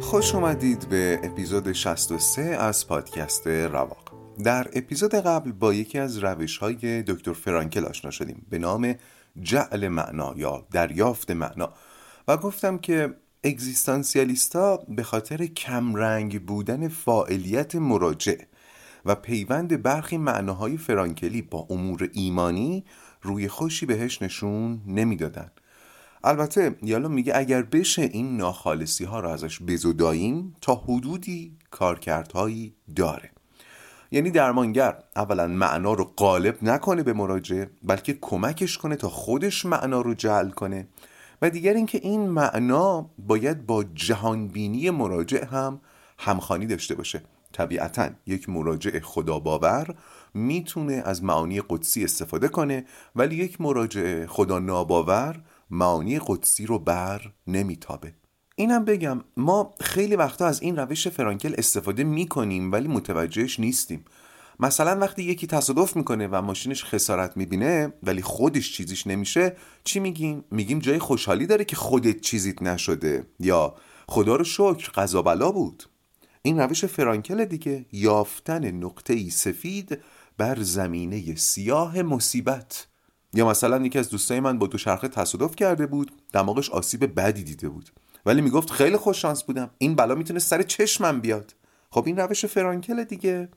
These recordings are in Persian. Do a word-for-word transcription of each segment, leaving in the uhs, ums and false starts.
خوش اومدید به اپیزود شصت و سه از پادکست رواق. در اپیزود قبل با یکی از روش‌های دکتر فرانکل آشنا شدیم به نام جعل معنا یا دریافت معنا و گفتم که اگزیستانسیالیستا به خاطر کمرنگ بودن فاعلیت مراجع و پیوند برخی معناهای فرانکلی با امور ایمانی روی خوشی بهش نشون نمیدادن. البته یالوم میگه اگر بشه این ناخالصی ها رو ازش بزداییم تا حدودی کارکردهایی داره. یعنی درمانگر اولا معنا رو غالب نکنه به مراجع، بلکه کمکش کنه تا خودش معنا رو جعل کنه، و دیگر اینکه این معنا باید با جهانبینی مراجع هم همخوانی داشته باشه. طبیعتاً یک مراجع خداباور میتونه از معانی قدسی استفاده کنه، ولی یک مراجع خدا ناباور معانی قدسی رو بر نمیتابه. اینم بگم ما خیلی وقتا از این روش فرانکل استفاده میکنیم ولی متوجهش نیستیم. مثلا وقتی یکی تصادف میکنه و ماشینش خسارت میبینه ولی خودش چیزیش نمیشه، چی میگیم؟ میگیم جای خوشحالی داره که خودت چیزیت نشده، یا خدا رو شکر قضا بلا بود. این روش فرانکل دیگه، یافتن نقطه‌ای سفید بر زمینه سیاه مصیبت. یا مثلا یکی از دوستای من با دوچرخه تصادف کرده بود، دماغش آسیب بدی دیده بود، ولی میگفت خیلی خوش شانس بودم، این بلا میتونه سر چشمم بیاد. خب این روش فرانکل دیگه.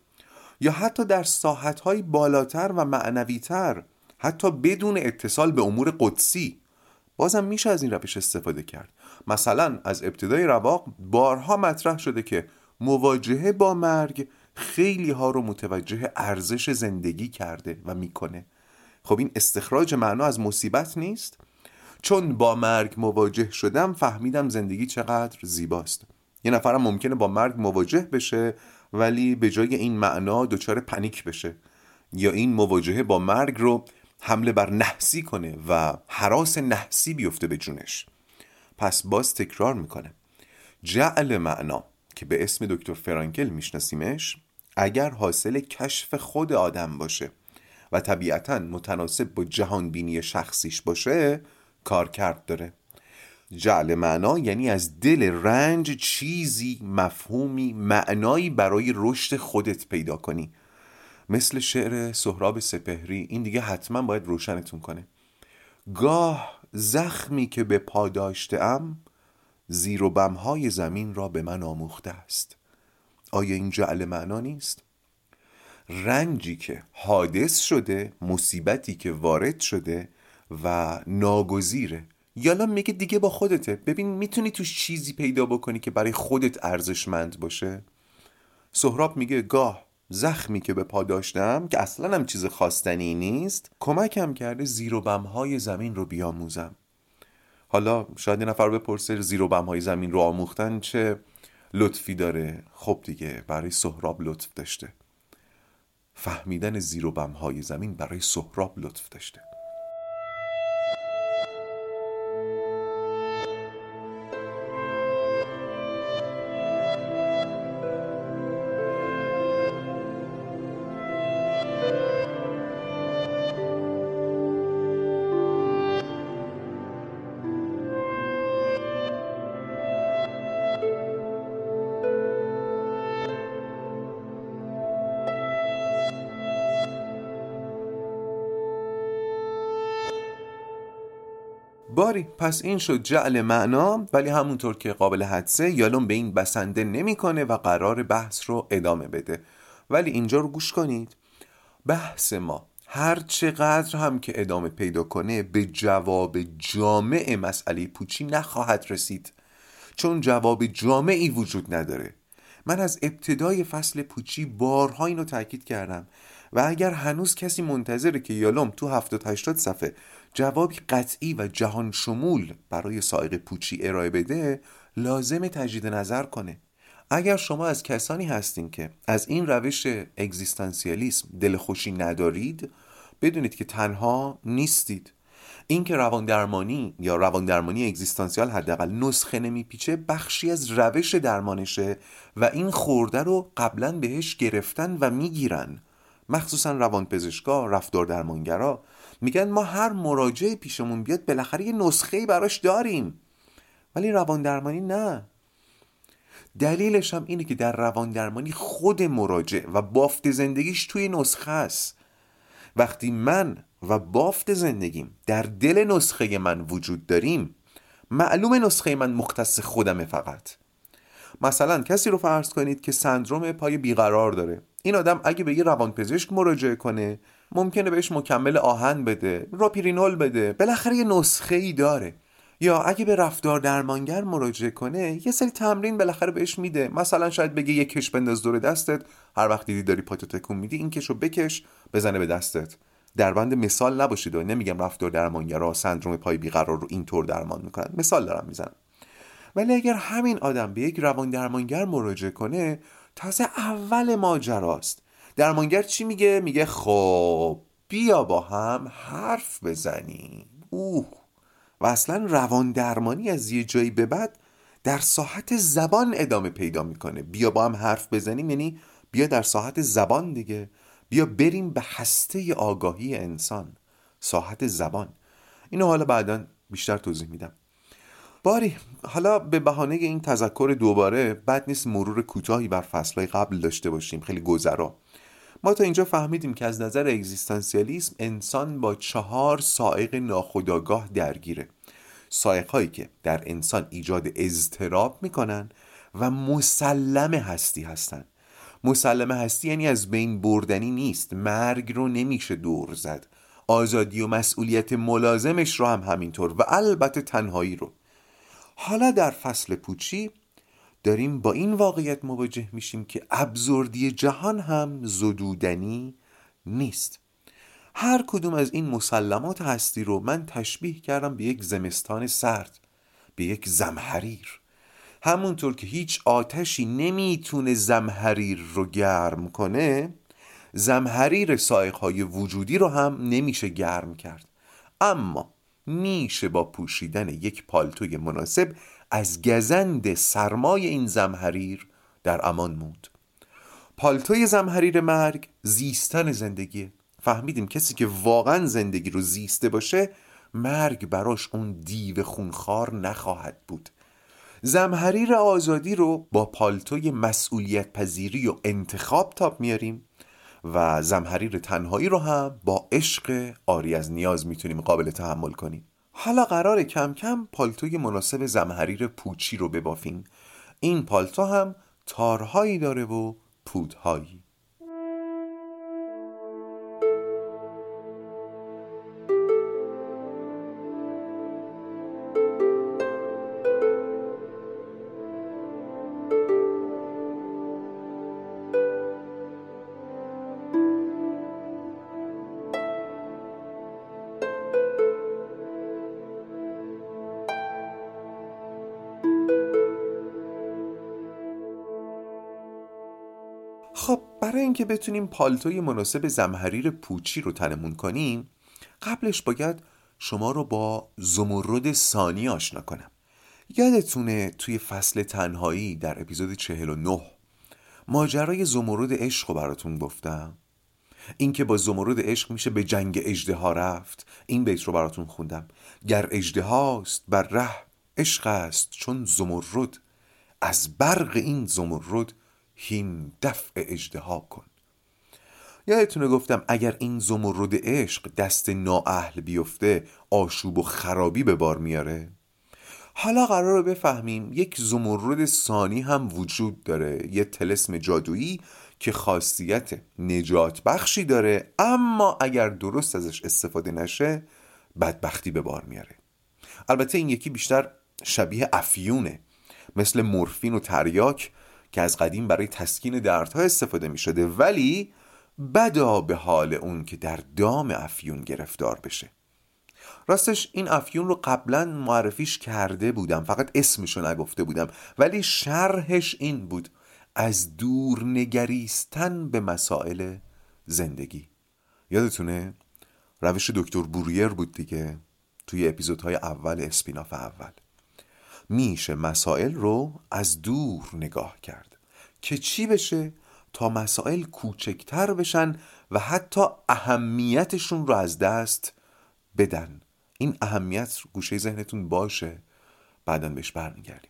یا حتی در ساحت‌های بالاتر و معنوی‌تر، حتی بدون اتصال به امور قدسی، بازم میشه از این روش استفاده کرد. مثلا از ابتدای رواق بارها مطرح شده که مواجهه با مرگ خیلی ها رو متوجه ارزش زندگی کرده و میکنه. خب این استخراج معنا از مصیبت نیست؟ چون با مرگ مواجه شدم فهمیدم زندگی چقدر زیباست. یه نفرم ممکنه با مرگ مواجه بشه ولی به جای این معنا دچار پنیک بشه، یا این مواجهه با مرگ رو حمله بر نحسی کنه و هراس نحسی بیفته به جونش. پس باز تکرار میکنه، جعل معنا که به اسم دکتر فرانکل میشناسیمش، اگر حاصل کشف خود آدم باشه و طبیعتاً متناسب با جهانبینی شخصیش باشه، کارکرد داره. جعل معنا یعنی از دل رنج چیزی، مفهومی، معنایی برای رشد خودت پیدا کنی. مثل شعر سهراب سپهری، این دیگه حتما باید روشنتون کنه: گاه زخمی که به پا داشته‌ام زیر و بمهای زمین را به من آموخته است. آیا این جعل معنا نیست؟ رنجی که حادث شده، مصیبتی که وارد شده و ناگزیره. یالوم میگه دیگه با خودته، ببین میتونی توش چیزی پیدا بکنی که برای خودت ارزشمند باشه. سهراب میگه گاه زخمی که به پا داشتم که اصلا هم چیز خواستنی نیست، کمکم کرده زیر و بمهای زمین رو بیاموزم. حالا شاید نفر بپرسه زیر و بمهای زمین رو آموختن چه لطفی داره؟ خب دیگه برای سهراب لطف داشته. فهمیدن زیر و بمهای زمین برای سهراب لطف داشته. باری، پس این شد جعل معنا. ولی همونطور که قابل حدسه یالوم به این بسنده نمیکنه و قرار بحث رو ادامه بده. ولی اینجا رو گوش کنید، بحث ما هر چقدر هم که ادامه پیدا کنه به جواب جامع مسئله پوچی نخواهد رسید، چون جواب جامعی وجود نداره. من از ابتدای فصل پوچی بارها اینو تاکید کردم و اگر هنوز کسی منتظره که یالوم تو هفتاد هشتاد صفحه جوابی قطعی و جهان شمول برای سائق پوچی ارائه بده، لازم تجدید نظر کنه. اگر شما از کسانی هستین که از این روش اگزیستانسیالیسم دلخوشی ندارید، بدونید که تنها نیستید. این که رواندرمانی یا رواندرمانی اگزیستانسیال حداقل نسخه نمیپیچه، بخشی از روش درمانشه و این خورده رو قبلا بهش گرفتن و میگیرن. مخصوصا روانپزشکا، رفتار درمانگرا میگن ما هر مراجعه پیشمون بیاد بالاخره یه نسخه‌ای براش داریم. ولی رواندرمانی نه. دلیلش هم اینه که در رواندرمانی خود مراجع و بافت زندگیش توی نسخه است. وقتی من و بافت زندگیم در دل نسخه من وجود داریم، معلوم نسخه من مختص خودمه فقط. مثلا کسی رو فرض کنید که سندروم پای بیقرار داره. این آدم اگه به یه روانپزشک مراجعه کنه، ممکنه بهش مکمل آهن بده، راپیرینول بده، بالاخره یه نسخه‌ای داره. یا اگه به رفتار درمانگر مراجعه کنه، یه سری تمرین بالاخره بهش میده. مثلا شاید بگه یه کش بنداز دور دستت، هر وقت دیدی داری پاتو تکون میدی این کشو بکش بزنه به دستت. در بند مثال نباشید و نمیگم رفتار درمانگرا سندرم پای بیقرار رو اینطور درمان میکنن، مثال دارم میزنم. ولی اگر همین آدم به یک روان درمانگر مراجعه کنه، تازه اول ماجراست. درمانگر چی میگه؟ میگه خب بیا با هم حرف بزنیم. اوه. و اصلا روان درمانی از یه جایی به بعد در ساحت زبان ادامه پیدا میکنه. بیا با هم حرف بزنیم یعنی بیا در ساحت زبان دیگه. بیا بریم به هسته آگاهی انسان، ساحت زبان. اینو حالا بعداً بیشتر توضیح میدم. باری حالا به بهانه این تذکر دوباره، بد نیست مرور کوتاهی بر فصلهای قبل داشته باشیم، خیلی گذرا. ما تا اینجا فهمیدیم که از نظر اگزیستانسیالیسم انسان با چهار سائق ناخودآگاه درگیره. سائق‌هایی که در انسان ایجاد اضطراب میکنن و مسلم هستی هستن. مسلم هستی یعنی از بین بردنی نیست، مرگ رو نمیشه دور زد، آزادی و مسئولیت ملازمش رو هم همینطور، و البته تنهایی رو. حالا در فصل پوچی داریم با این واقعیت مواجه میشیم که ابزوردی جهان هم زدودنی نیست. هر کدوم از این مسلمات هستی رو من تشبیه کردم به یک زمستان سرد، به یک زمهریر. همونطور که هیچ آتشی نمیتونه زمهریر رو گرم کنه، زمهریر سائق‌های وجودی رو هم نمیشه گرم کرد. اما میشه با پوشیدن یک پالتوی مناسب از گزند سرمای این زمهریر در امان موند. پالتوی زمهریر مرگ زیستن زندگیه. فهمیدیم کسی که واقعا زندگی رو زیسته باشه، مرگ براش اون دیو خونخوار نخواهد بود. زمهریر آزادی رو با پالتوی مسئولیت پذیری و انتخاب تاب میاریم و زمهریر تنهایی رو هم با عشق آری از نیاز میتونیم قابل تحمل کنیم. حالا قراره کم کم پالتوی مناسب زمهریر پوچی رو ببافیم. این پالتو هم تارهایی داره و پودهایی. خب برای اینکه بتونیم پالتوی مناسب زمهریر پوچی رو تنمون کنیم، قبلش باید شما رو با زمرد ثانی آشنا کنم. یادتونه توی فصل تنهایی در اپیزود چهل و نه ماجرای زمرد عشق رو براتون گفتم؟ این که با زمرد عشق میشه به جنگ اژدها رفت. این بیت رو براتون خوندم: گر اژدهاست بر ره عشق است چون زمرد، از برق این زمرد هین دفع اژدها کن. یادتونه گفتم اگر این زمرد عشق دست نااهل بیفته، آشوب و خرابی به بار میاره. حالا قراره بفهمیم یک زمرد ثانی هم وجود داره، یه طلسم جادویی که خاصیت نجات بخشی داره، اما اگر درست ازش استفاده نشه بدبختی به بار میاره. البته این یکی بیشتر شبیه افیونه، مثل مورفین و تریاک که از قدیم برای تسکین دردها استفاده می شده، ولی بدا به حال اون که در دام افیون گرفتار بشه. راستش این افیون رو قبلا معرفیش کرده بودم، فقط اسمشو نگفته بودم، ولی شرحش این بود: از دور نگریستن به مسائل زندگی. یادتونه روش دکتر بوریر بود دیگه، توی اپیزودهای اول اسپیناف اول. میشه مسائل رو از دور نگاه کرد که چی بشه؟ تا مسائل کوچکتر بشن و حتی اهمیتشون رو از دست بدن. این اهمیت گوشه ذهنتون باشه، بعداً بهش برمیگردیم.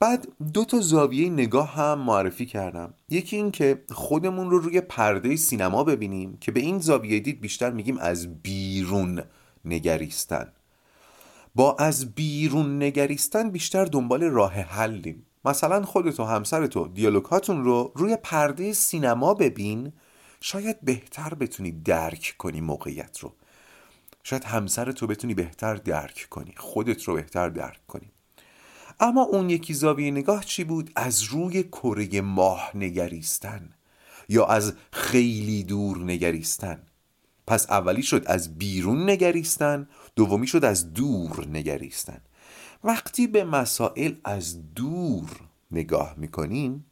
بعد دو تا زاویه نگاه هم معرفی کردم. یکی این که خودمون رو روی پرده سینما ببینیم، که به این زاویه دید بیشتر میگیم از بیرون نگریستن. با از بیرون نگریستن بیشتر دنبال راه حلیم. مثلا خودت و همسرت و دیالوگاتون رو روی پرده سینما ببین، شاید بهتر بتونی درک کنی موقعیت رو، شاید همسرت رو بتونی بهتر درک کنی، خودت رو بهتر درک کنی. اما اون یکی زاویه نگاه چی بود؟ از روی کره ماه نگریستن یا از خیلی دور نگریستن. پس اولی شد از بیرون نگریستن، دومی شد از دور نگریستن. وقتی به مسائل از دور نگاه میکنیم،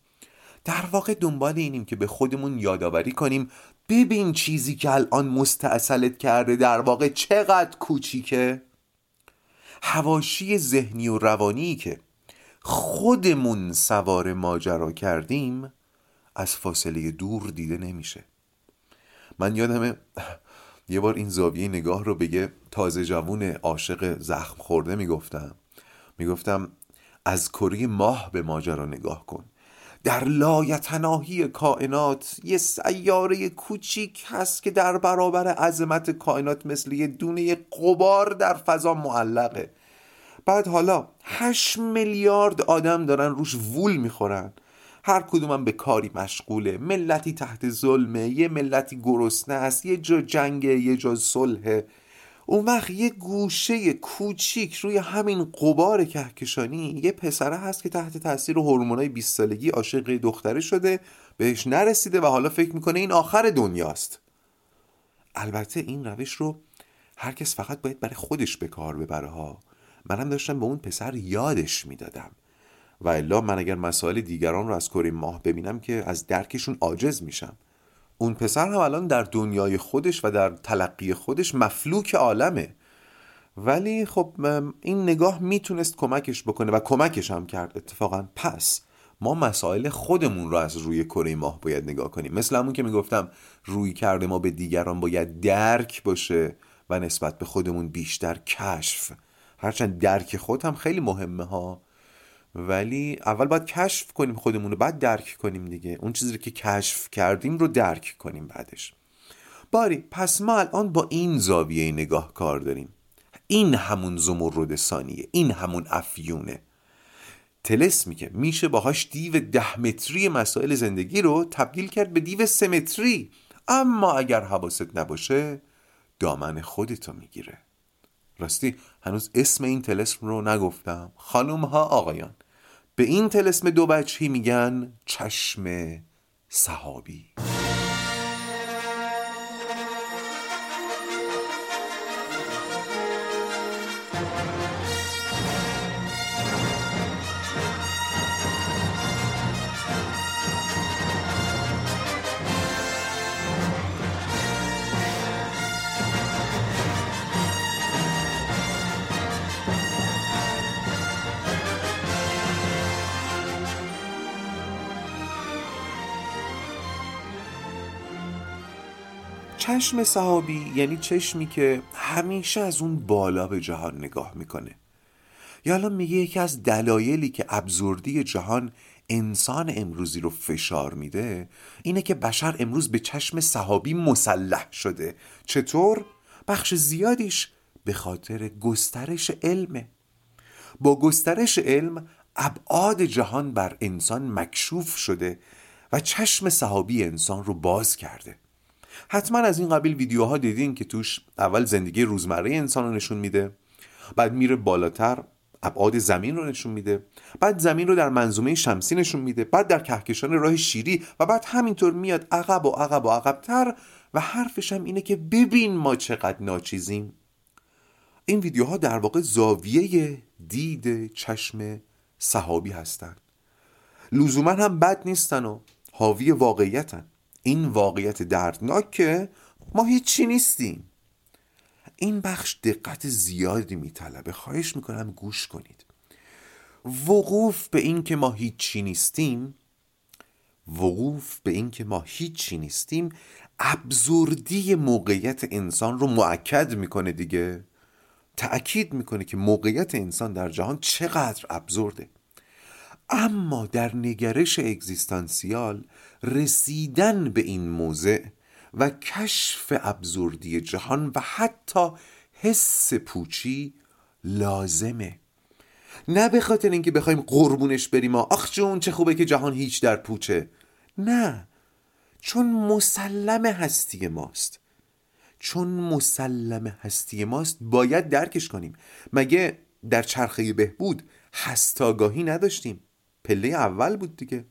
در واقع دنبال اینیم که به خودمون یادآوری کنیم ببین چیزی که الان مستاصلت کرده در واقع چقدر کوچیکه. حواشی ذهنی و روانی که خودمون سوار ماجرا کردیم از فاصله دور دیده نمیشه. من یادمه یه بار این زاویه نگاه رو به یه تازه جوون عاشق زخم خورده میگفتم. میگفتم از کره ماه به ماجرا نگاه کن، در لایتناهی کائنات یه سیاره کوچیک هست که در برابر عظمت کائنات مثل یه دونه غبار در فضا معلقه. بعد حالا هشت میلیارد آدم دارن روش وول میخورن، هر کدومم به کاری مشغوله، ملتی تحت ظلمه، یه ملتی گرسنه است، یه جا جنگه، یه جا صلحه. اون وقت یه گوشه کوچیک روی همین غبار کهکشانی یه پسره هست که تحت تاثیر هورمونای بیست سالگی عاشق دختره شده، بهش نرسیده و حالا فکر میکنه این آخر دنیاست. البته این روش رو هر کس فقط باید برای خودش به کار ببره ها. منم داشتم به اون پسر یادش میدادم، و الا من اگر مسائل دیگران رو از کره ماه ببینم که از درکشون عاجز میشم. اون پسر هم الان در دنیای خودش و در تلقی خودش مفلوک عالمه، ولی خب این نگاه میتونست کمکش بکنه و کمکش هم کرد اتفاقا. پس ما مسائل خودمون رو از روی کره ماه باید نگاه کنیم، مثل همون که میگفتم روی کرده ما به دیگران باید درک باشه و نسبت به خودمون بیشتر کشف. هرچند درک خود هم خیلی مهمه ها، ولی اول باید کشف کنیم خودمون رو، بعد درک کنیم دیگه. اون چیزی که کشف کردیم رو درک کنیم بعدش. باری پس ما الان با این زاویه نگاه کار داریم. این همون زمرد ثانیه، این همون افیونه، طلسمی که میشه باهاش دیو ده متری مسائل زندگی رو تبدیل کرد به دیو سه متری. اما اگر حواست نباشه دامن خودتو میگیره. راستی هنوز اسم این طلسم رو نگفتم. خانم ها، آقایان، به این طلسم دو وجهی میگن چشم سحابی. چشم سحابی یعنی چشمی که همیشه از اون بالا به جهان نگاه میکنه. یا الان میگه یکی از دلایلی که ابزوردی جهان انسان امروزی رو فشار میده اینه که بشر امروز به چشم سحابی مسلح شده. چطور؟ بخش زیادیش به خاطر گسترش علمه. با گسترش علم ابعاد جهان بر انسان مکشوف شده و چشم سحابی انسان رو باز کرده. حتما از این قبیل ویدیوها دیدین که توش اول زندگی روزمره انسان رو نشون میده، بعد میره بالاتر ابعاد زمین رو نشون میده، بعد زمین رو در منظومه شمسی نشون میده، بعد در کهکشان راه شیری، و بعد همینطور میاد عقب و عقب و عقبتر. و حرفش هم اینه که ببین ما چقدر ناچیزیم. این ویدیوها در واقع زاویه دید چشم سحابی هستند. لزوما هم بد نیستن و حاوی واقعیتن. این واقعیت دردناک که ما هیچی نیستیم. این بخش دقت زیادی میطلبه. خواهش میکنم گوش کنید. وقوف به این که ما هیچی نیستیم، وقوف به این که ما هیچی نیستیم ابزوردی موقعیت انسان رو مؤکد میکنه دیگه. تأکید میکنه که موقعیت انسان در جهان چقدر ابزورده. اما در نگرش اگزیستانسیال رسیدن به این موضع و کشف ابزوردی جهان و حتی حس پوچی لازمه. نه به خاطر اینکه بخوایم قربونش بریم و آخ جون چه خوبه که جهان هیچ در پوچه، نه، چون مسلم هستی ماست. چون مسلم هستی ماست باید درکش کنیم. مگه در چرخه بهبود هستاگاهی نداشتیم؟ پله اول بود دیگه.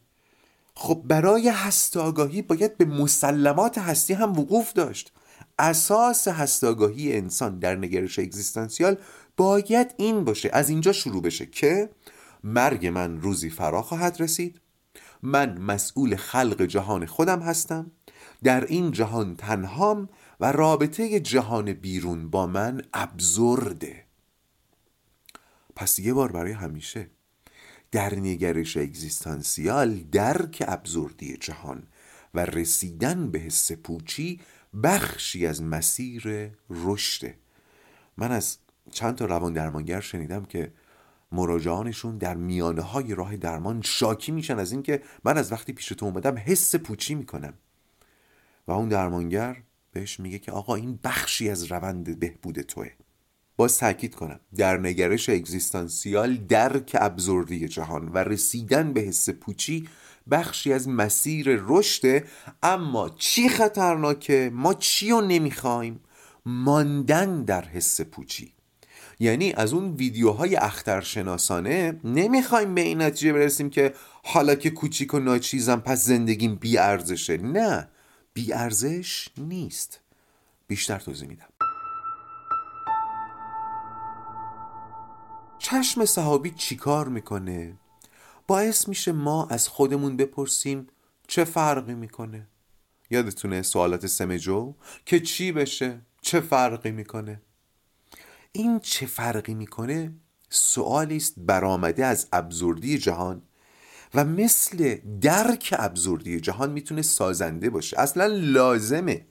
خب برای هستاگاهی باید به مسلمات هستی هم وقوف داشت. اساس هستاگاهی انسان در نگرش اگزیستانسیال باید این باشه، از اینجا شروع بشه که مرگ من روزی فرا خواهد رسید، من مسئول خلق جهان خودم هستم، در این جهان تنهام و رابطه جهان بیرون با من ابزورده. پس یه بار برای همیشه در نگرش اگزیستانسیال درک ابزوردی جهان و رسیدن به حس پوچی بخشی از مسیر رشده. من از چند تا روان درمانگر شنیدم که مراجعانشون در میانه های راه درمان شاکی میشن از این که من از وقتی پیش تو اومدم حس پوچی میکنم، و اون درمانگر بهش میگه که آقا این بخشی از روند بهبود توه. باز تأکید کنم، در نگرش اگزیستانسیال درک ابزوردی جهان و رسیدن به حس پوچی بخشی از مسیر رشد. اما چی خطرناکه؟ ما چی رو نمیخوایم؟ ماندن در حس پوچی. یعنی از اون ویدیوهای اخترشناسانه نمیخوایم به این نتیجه برسیم که حالا که کوچیک و ناچیزم پس زندگیم بی ارزشه. نه، بی ارزش نیست. بیشتر توضیح میدم. چشم سحابی چی کار میکنه؟ باعث میشه ما از خودمون بپرسیم چه فرقی میکنه؟ یادتونه سوالات سمجو که چی بشه؟ چه فرقی میکنه؟ این چه فرقی میکنه؟ سوالیست برآمده از ابزوردی جهان و مثل درک ابزوردی جهان میتونه سازنده باشه. اصلا لازمه.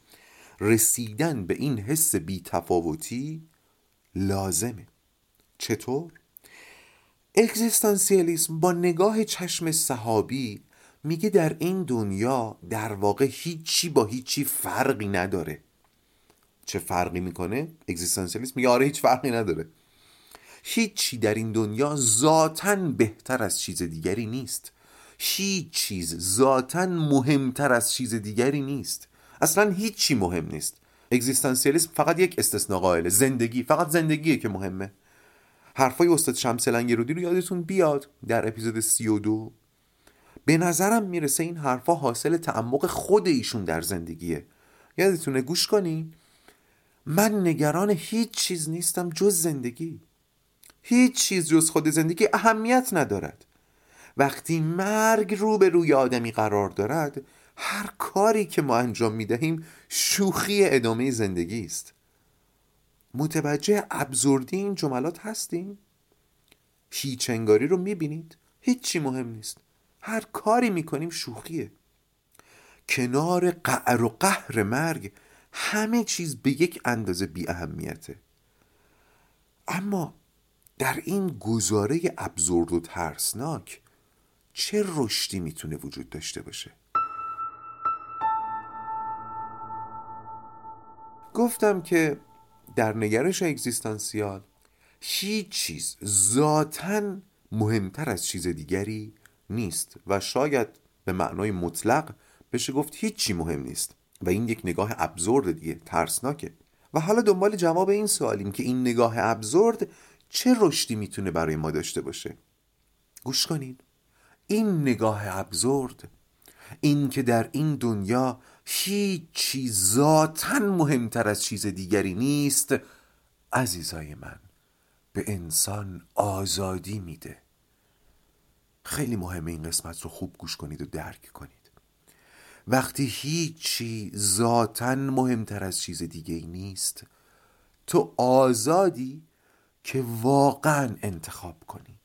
رسیدن به این حس بی‌تفاوتی لازمه. چطور؟ اگزیستانسیالیسم با نگاه چشم سحابی میگه در این دنیا در واقع هیچی با هیچی فرقی نداره. چه فرقی میکنه؟ اگزیستانسیالیسم میگه آره هیچ فرقی نداره. هیچی در این دنیا ذاتاً بهتر از چیز دیگری نیست. هیچ چیز ذاتاً مهمتر از چیز دیگری نیست. اصلاً هیچی مهم نیست. اگزیستانسیالیسم فقط یک استثناء قائله، زندگی. فقط زندگیه که مهمه. حرفای استاد شمسلنگرودی رو یادتون بیاد در اپیزود سی و دو. به نظرم میرسه این حرفا حاصل تعمق خود ایشون در زندگیه. یادتونه گوش کنی؟ من نگران هیچ چیز نیستم جز زندگی. هیچ چیز جز خود زندگی اهمیت ندارد. وقتی مرگ رو به روی آدمی قرار دارد، هر کاری که ما انجام میدهیم شوخی ادامه زندگی است. متوجه ابزوردی این جملات هستیم؟ هیچ انگاری رو میبینید؟ هیچی مهم نیست. هر کاری میکنیم شوخیه. کنار قعر و قهر مرگ همه چیز به یک اندازه بی اهمیته. اما در این گزاره ابزورد و ترسناک چه رشدی میتونه وجود داشته باشه؟ گفتم که در نگرش اگزیستانسیال هیچ چیز ذاتاً مهمتر از چیز دیگری نیست و شاید به معنای مطلق بشه گفت هیچی مهم نیست، و این یک نگاه ابزورد دیگه، ترسناکه. و حالا دنبال جواب این سوالیم که این نگاه ابزورد چه رشدی میتونه برای ما داشته باشه. گوش کنین. این نگاه ابزورد، این که در این دنیا هیچ چیز ذاتاً مهمتر از چیز دیگری نیست، عزیزای من، به انسان آزادی میده. خیلی مهمه این قسمت رو خوب گوش کنید و درک کنید. وقتی هیچی ذاتاً مهمتر از چیز دیگه ای نیست، تو آزادی که واقعاً انتخاب کنی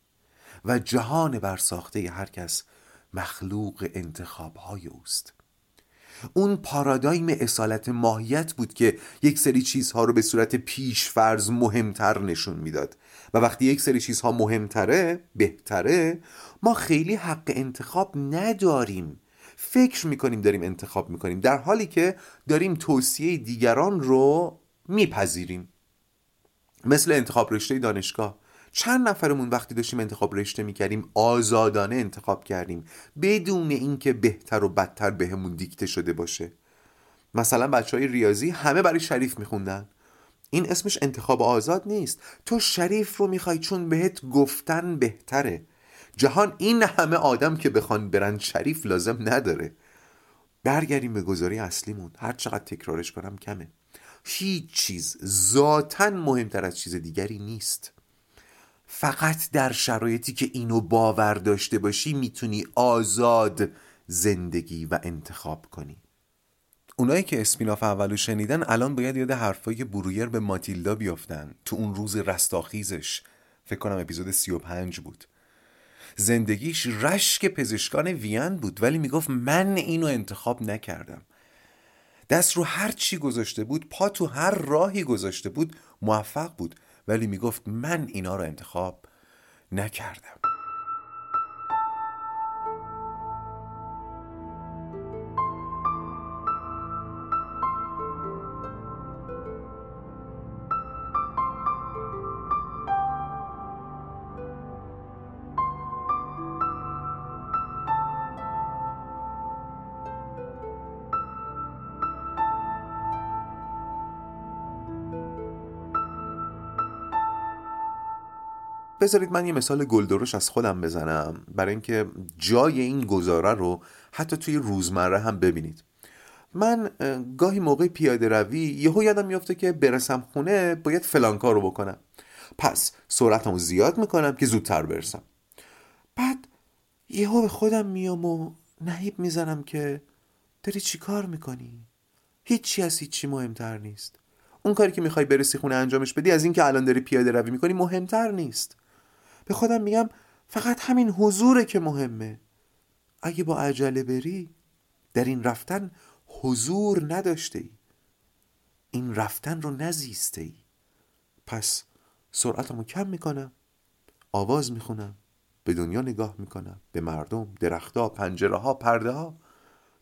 و جهان برساخته هر کس مخلوق انتخاب‌های اوست. اون پارادایم اصالت ماهیت بود که یک سری چیزها رو به صورت پیش فرض مهمتر نشون میداد و وقتی یک سری چیزها مهمتره، بهتره، ما خیلی حق انتخاب نداریم. فکر میکنیم داریم انتخاب میکنیم، در حالی که داریم توصیه دیگران رو میپذیریم. مثل انتخاب رشته دانشگاه، چند نفرمون وقتی داشتیم انتخاب رشته میکردیم آزادانه انتخاب کردیم بدون اینکه بهتر و بدتر بهمون دیکته شده باشه. مثلا بچهای ریاضی همه برای شریف میخوندن. این اسمش انتخاب آزاد نیست. تو شریف رو میخوای چون بهت گفتن بهتره. جهان این همه آدم که بخوان برن شریف لازم نداره. برگردیم به گزاره اصلیمون. هر چقدر تکرارش کنم کمه. هیچ چیز ذاتاً مهمتر از چیز دیگری نیست. فقط در شرایطی که اینو باور داشته باشی میتونی آزاد زندگی و انتخاب کنی. اونایی که اسپیناف اولو شنیدن الان باید یاد حرفای بروئر به ماتیلدا بیافتن تو اون روز رستاخیزش. فکر کنم اپیزود سی و پنج بود. زندگیش رشک پزشکان وین بود، ولی میگفت من اینو انتخاب نکردم. دست رو هر چی گذاشته بود، پا تو هر راهی گذاشته بود، موفق بود، ولی میگفت من اینا رو انتخاب نکردم. بذارید من یه مثال گلدروش از خودم بزنم برای اینکه جای این گزاره رو حتی توی روزمره هم ببینید. من گاهی موقع پیاده روی یهو یادم میفته که برسم خونه باید فلان کار رو بکنم، پس سرعتمو زیاد میکنم که زودتر برسم. بعد یهو به خودم میام و نهیب میزنم که داری چی کار میکنی؟ هیچی از هیچی مهمتر نیست. اون کاری که میخوای برسی خونه انجامش بدی از این که الان داری پیاده روی میکنی مهمتر نیست. به خودم میگم فقط همین حضوره که مهمه. اگه با عجله بری، در این رفتن حضور نداشته ای. این رفتن رو نزیسته ای. پس سرعتمو کم میکنم، آواز میخونم، به دنیا نگاه میکنم، به مردم، درختها، پنجرهها، پردهها.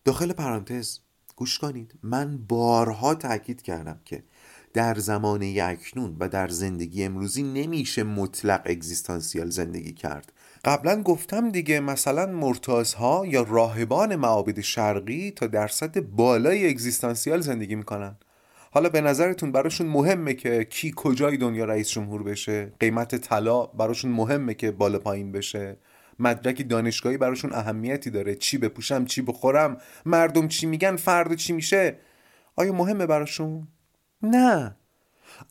داخل پرانتز گوش کنید، من بارها تاکید کردم که در زمانه اکنون و در زندگی امروزی نمیشه مطلق اگزیستانسیال زندگی کرد. قبلا گفتم دیگه، مثلا مرتازها یا راهبان معابد شرقی تا درصد بالای اگزیستانسیال زندگی میکنن. حالا به نظرتون براشون مهمه که کی کجای دنیا رئیس جمهور بشه؟ قیمت طلا براشون مهمه که بالا پایین بشه؟ مدرک دانشگاهی براشون اهمیتی داره؟ چی بپوشم، چی بخورم، مردم چی میگن، فردا چی میشه؟ آیا مهمه براشون؟ نه.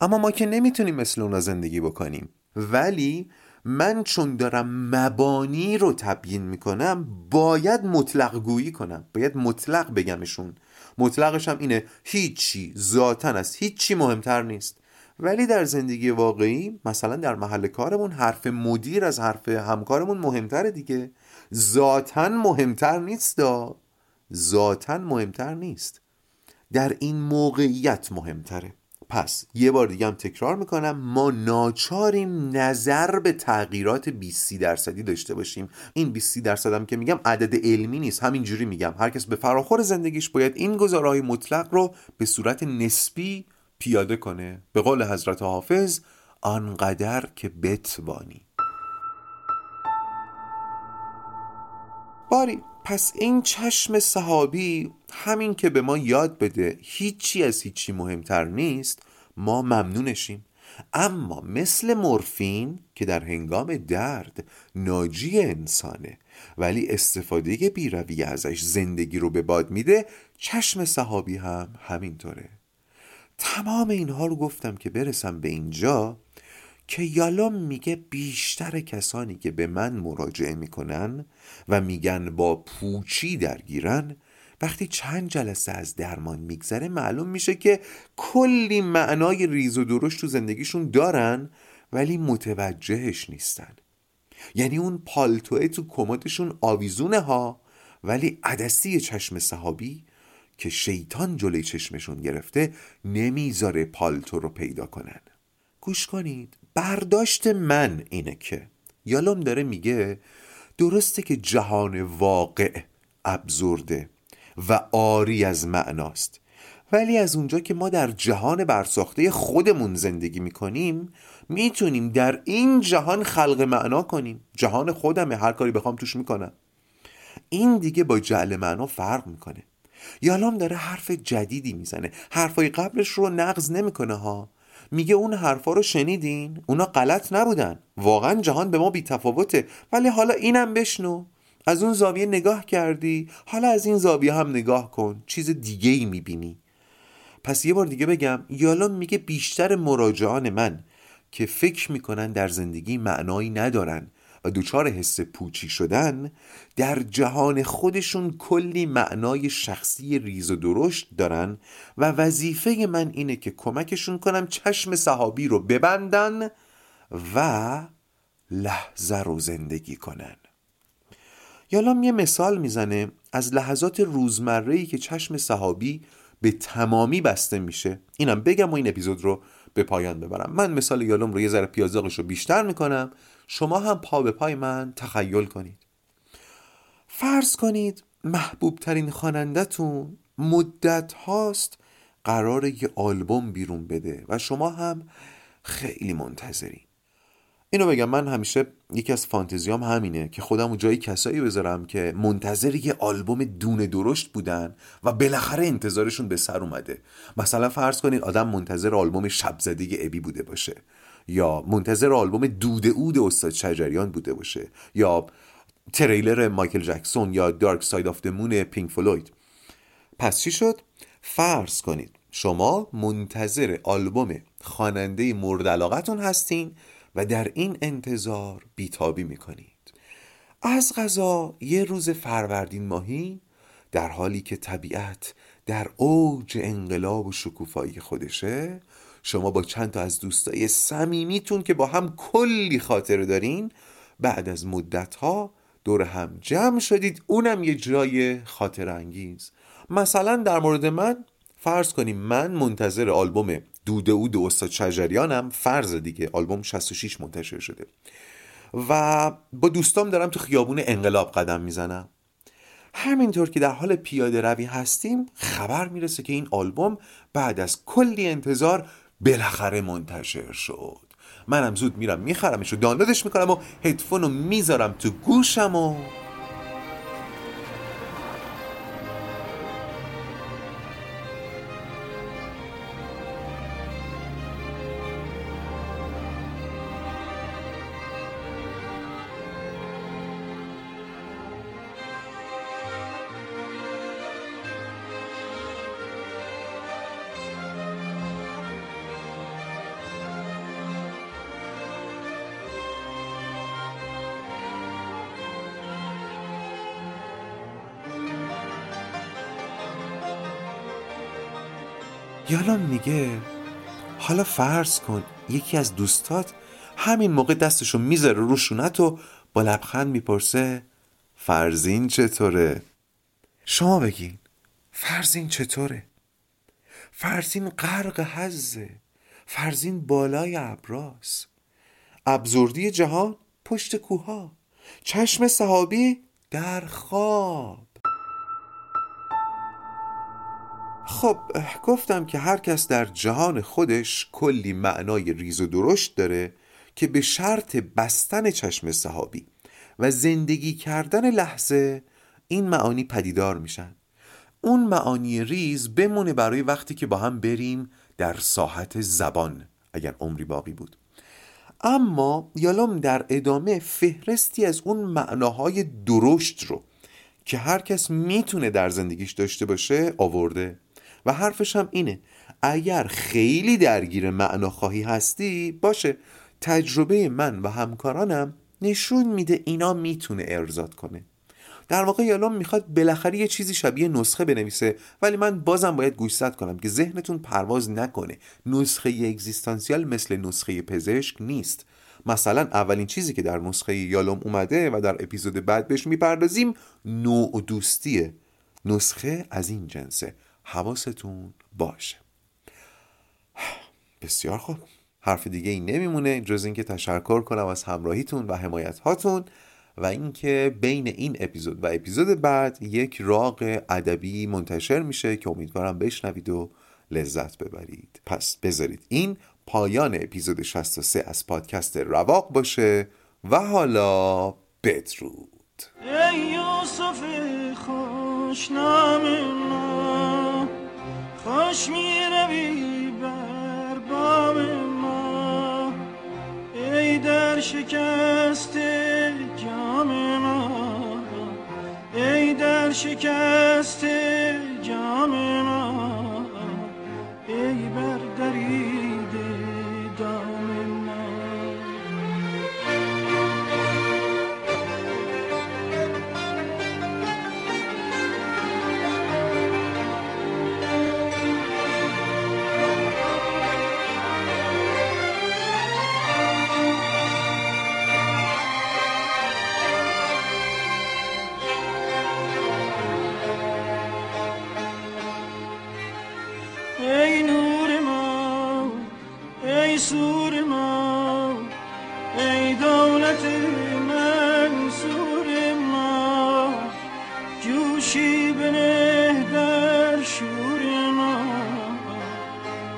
اما ما که نمیتونیم مثل اونا زندگی بکنیم، ولی من چون دارم مبانی رو تبیین میکنم باید مطلق گویی کنم، باید مطلق بگمشون. مطلقش هم اینه هیچی ذاتاً از هیچی مهمتر نیست. ولی در زندگی واقعی، مثلا در محل کارمون، حرف مدیر از حرف همکارمون مهمتره دیگه. ذاتاً مهمتر نیست دا ذاتاً مهمتر نیست، در این موقعیت مهمتره. پس یه بار دیگه هم تکرار میکنم، ما ناچاریم نظر به تغییرات بیست درصدی داشته باشیم. این بیست درصد هم که میگم عدد علمی نیست، همینجوری میگم هر کس به فراخور زندگیش باید این گزاره‌های مطلق رو به صورت نسبی پیاده کنه. به قول حضرت حافظ، آنقدر که بتوانی. باری پس این چشم سحابی همین که به ما یاد بده هیچی از هیچی مهمتر نیست، ما ممنونشیم. اما مثل مورفین که در هنگام درد ناجی انسانه ولی استفاده بی‌رویه ازش زندگی رو به باد میده، چشم سحابی هم همینطوره. تمام اینها رو گفتم که برسم به اینجا که یالوم میگه بیشتر کسانی که به من مراجعه میکنن و میگن با پوچی درگیرن، وقتی چند جلسه از درمان میگذره معلوم میشه که کلی معنای ریز و درشت تو زندگیشون دارن ولی متوجهش نیستن. یعنی اون پالتوه تو کمدشون آویزونه ها، ولی عدسی چشم سحابی که شیطان جلوی چشمشون گرفته نمیذاره پالتو رو پیدا کنن. گوش کنید، برداشت من اینه که یالوم داره میگه درسته که جهان واقع ابزورده و آری از معناست، ولی از اونجا که ما در جهان برساخته خودمون زندگی میکنیم میتونیم در این جهان خلق معنا کنیم. جهان خودمه، هر کاری بخوام توش میکنم. این دیگه با جعل معنا فرق میکنه. یالوم داره حرف جدیدی میزنه، حرفای قبلش رو نقض نمیکنه ها. میگه اون حرفا رو شنیدین، اونا غلط نبودن، واقعا جهان به ما بی‌تفاوته، ولی حالا اینم بشنو، از اون زاویه نگاه کردی، حالا از این زاویه هم نگاه کن، چیز دیگه ای میبینی. پس یه بار دیگه بگم، یالوم میگه بیشتر مراجعان من که فکر میکنن در زندگی معنایی ندارن و دوچار حس پوچی شدن، در جهان خودشون کلی معنای شخصی ریز و درشت دارن و وظیفه من اینه که کمکشون کنم چشم سحابی رو ببندن و لحظه رو زندگی کنن. یالوم یه مثال میزنه از لحظات روزمره‌ای که چشم سحابی به تمامی بسته میشه. اینم بگم و این اپیزود رو به پایان ببرم. من مثال یالوم رو یه ذره پیازاقش رو بیشتر میکنم، شما هم پا به پای من تخیل کنید. فرض کنید محبوب ترین خواننده‌تون مدت هاست قراره یه آلبوم بیرون بده و شما هم خیلی منتظرین. اینو بگم، من همیشه یکی از فانتزیام همینه که خودم اون جایی کسایی بذارم که منتظر یه آلبوم دونه درشت بودن و بالاخره انتظارشون به سر اومده. مثلا فرض کنید آدم منتظر آلبوم شبزدگی ابی بوده باشه، یا منتظر آلبوم دود اود استاد چجریان بوده باشه، یا تریلر مایکل جکسون، یا دارک ساید آف د مون پینک فلوید. پس چی شد؟ فرض کنید شما منتظر آلبوم خواننده مورد علاقتون هستین و در این انتظار بیتابی میکنید. از قضا یه روز فروردین ماهی، در حالی که طبیعت در اوج انقلاب و شکوفایی خودشه، شما با چند تا از دوستای صمیمیتون که با هم کلی خاطره دارین بعد از مدت‌ها دور هم جمع شدید، اونم یه جای خاطره انگیز. مثلا در مورد من فرض کنیم من منتظر آلبوم دوده او دو استاد چجریانم، فرض دیگه، آلبوم شصت و شش منتشر شده و با دوستام دارم تو خیابون انقلاب قدم میزنم. همینطور که در حال پیاده روی هستیم خبر میرسه که این آلبوم بعد از کلی انتظار بالاخره منتشر شد. منم زود میرم میخرمش و دانلودش میکنم و هدفون رو میذارم تو گوشم و یالوم میگه حالا فرض کن یکی از دوستات همین موقع دستشو میذاره رو شونت و با لبخند میپرسه فرزین چطوره؟ شما بگین فرزین چطوره؟ فرزین غرق حزه، فرزین بالای ابراز، ابزوردی جهان پشت کوها، چشم سحابی در خواب. خب گفتم که هر کس در جهان خودش کلی معنای ریز و درشت داره که به شرط بستن چشم سحابی و زندگی کردن لحظه این معانی پدیدار میشن. اون معانی ریز بمونه برای وقتی که با هم بریم در ساحت زبان، اگر عمری باقی بود. اما یالوم در ادامه فهرستی از اون معناهای درشت رو که هر کس میتونه در زندگیش داشته باشه آورده و حرفش هم اینه، اگر خیلی درگیر معناخواهی هستی باشه، تجربه من و همکارانم نشون میده اینا میتونه ارضات کنه. در واقع یالوم میخواد بالاخره یه چیزی شبیه نسخه بنویسه، ولی من بازم باید گوشزد کنم که ذهنتون پرواز نکنه. نسخه اگزیستانسیال مثل نسخه پزشک نیست. مثلا اولین چیزی که در نسخه یالوم اومده و در اپیزود بعد بهش میپردازیم نوع دوستیه. نسخه از این جنسه، حواستون باشه. بسیار خوب، حرف دیگه ای نمیمونه جز اینکه تشکر کنم از همراهیتون و حمایت هاتون و اینکه بین این اپیزود و اپیزود بعد یک راق ادبی منتشر میشه که امیدوارم بشنوید و لذت ببرید. پس بذارید این پایان اپیزود شصت و سه از پادکست رواق باشه و حالا بدرود. ای یوسف خوشنام ما، خوش می‌روی بر بام ما، ای در شکست جام ما، ای در شکست جام ما، ای بر دریده دام ما. ای نور ما، ای سور ما، ای دولت منصور ما، جوشی بنه در شور ما،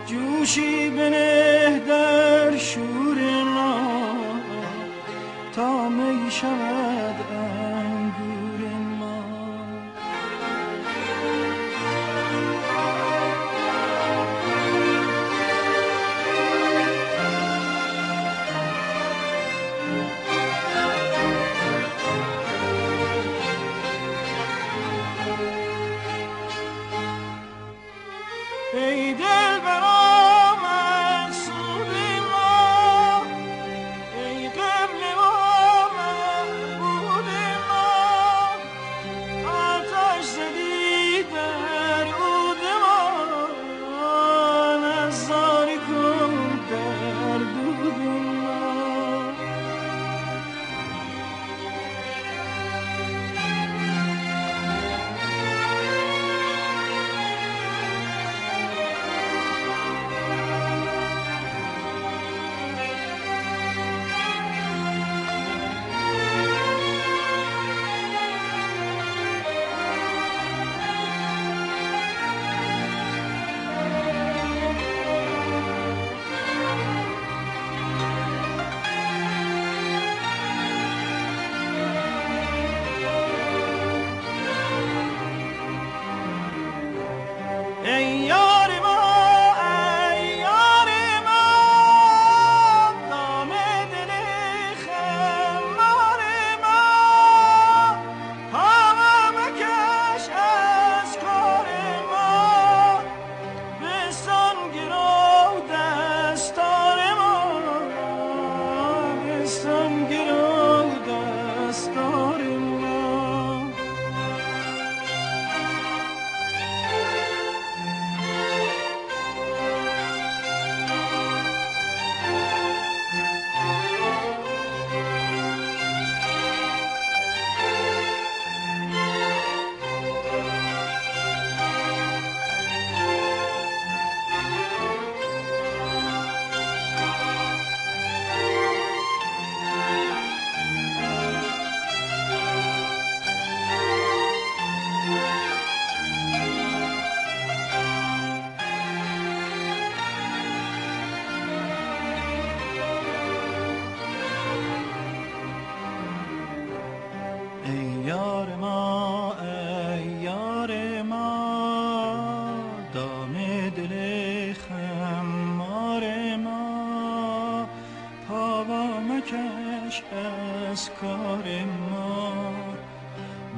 جوشی بنه در شور ما، تا می شود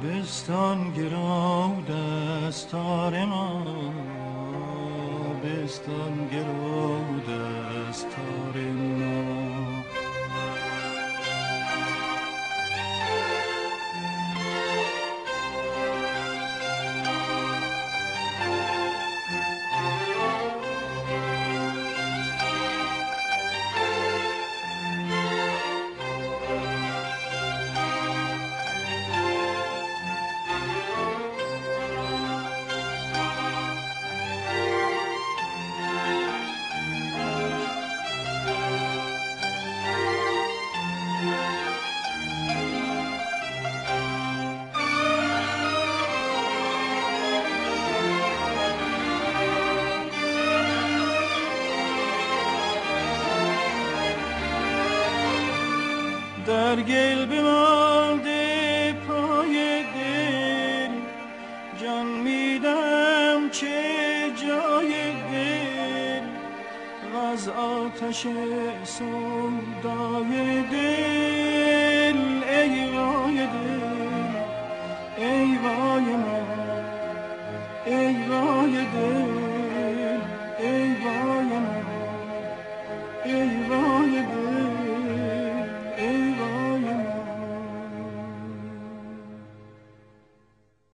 بستان گرو دستار ما، تابستان گرود از تار ما، در گل بمانده پای دل، جان میدم چه جای دل، وز آتش سودای دل، ای وای دل، ای وای من، ای وای دل.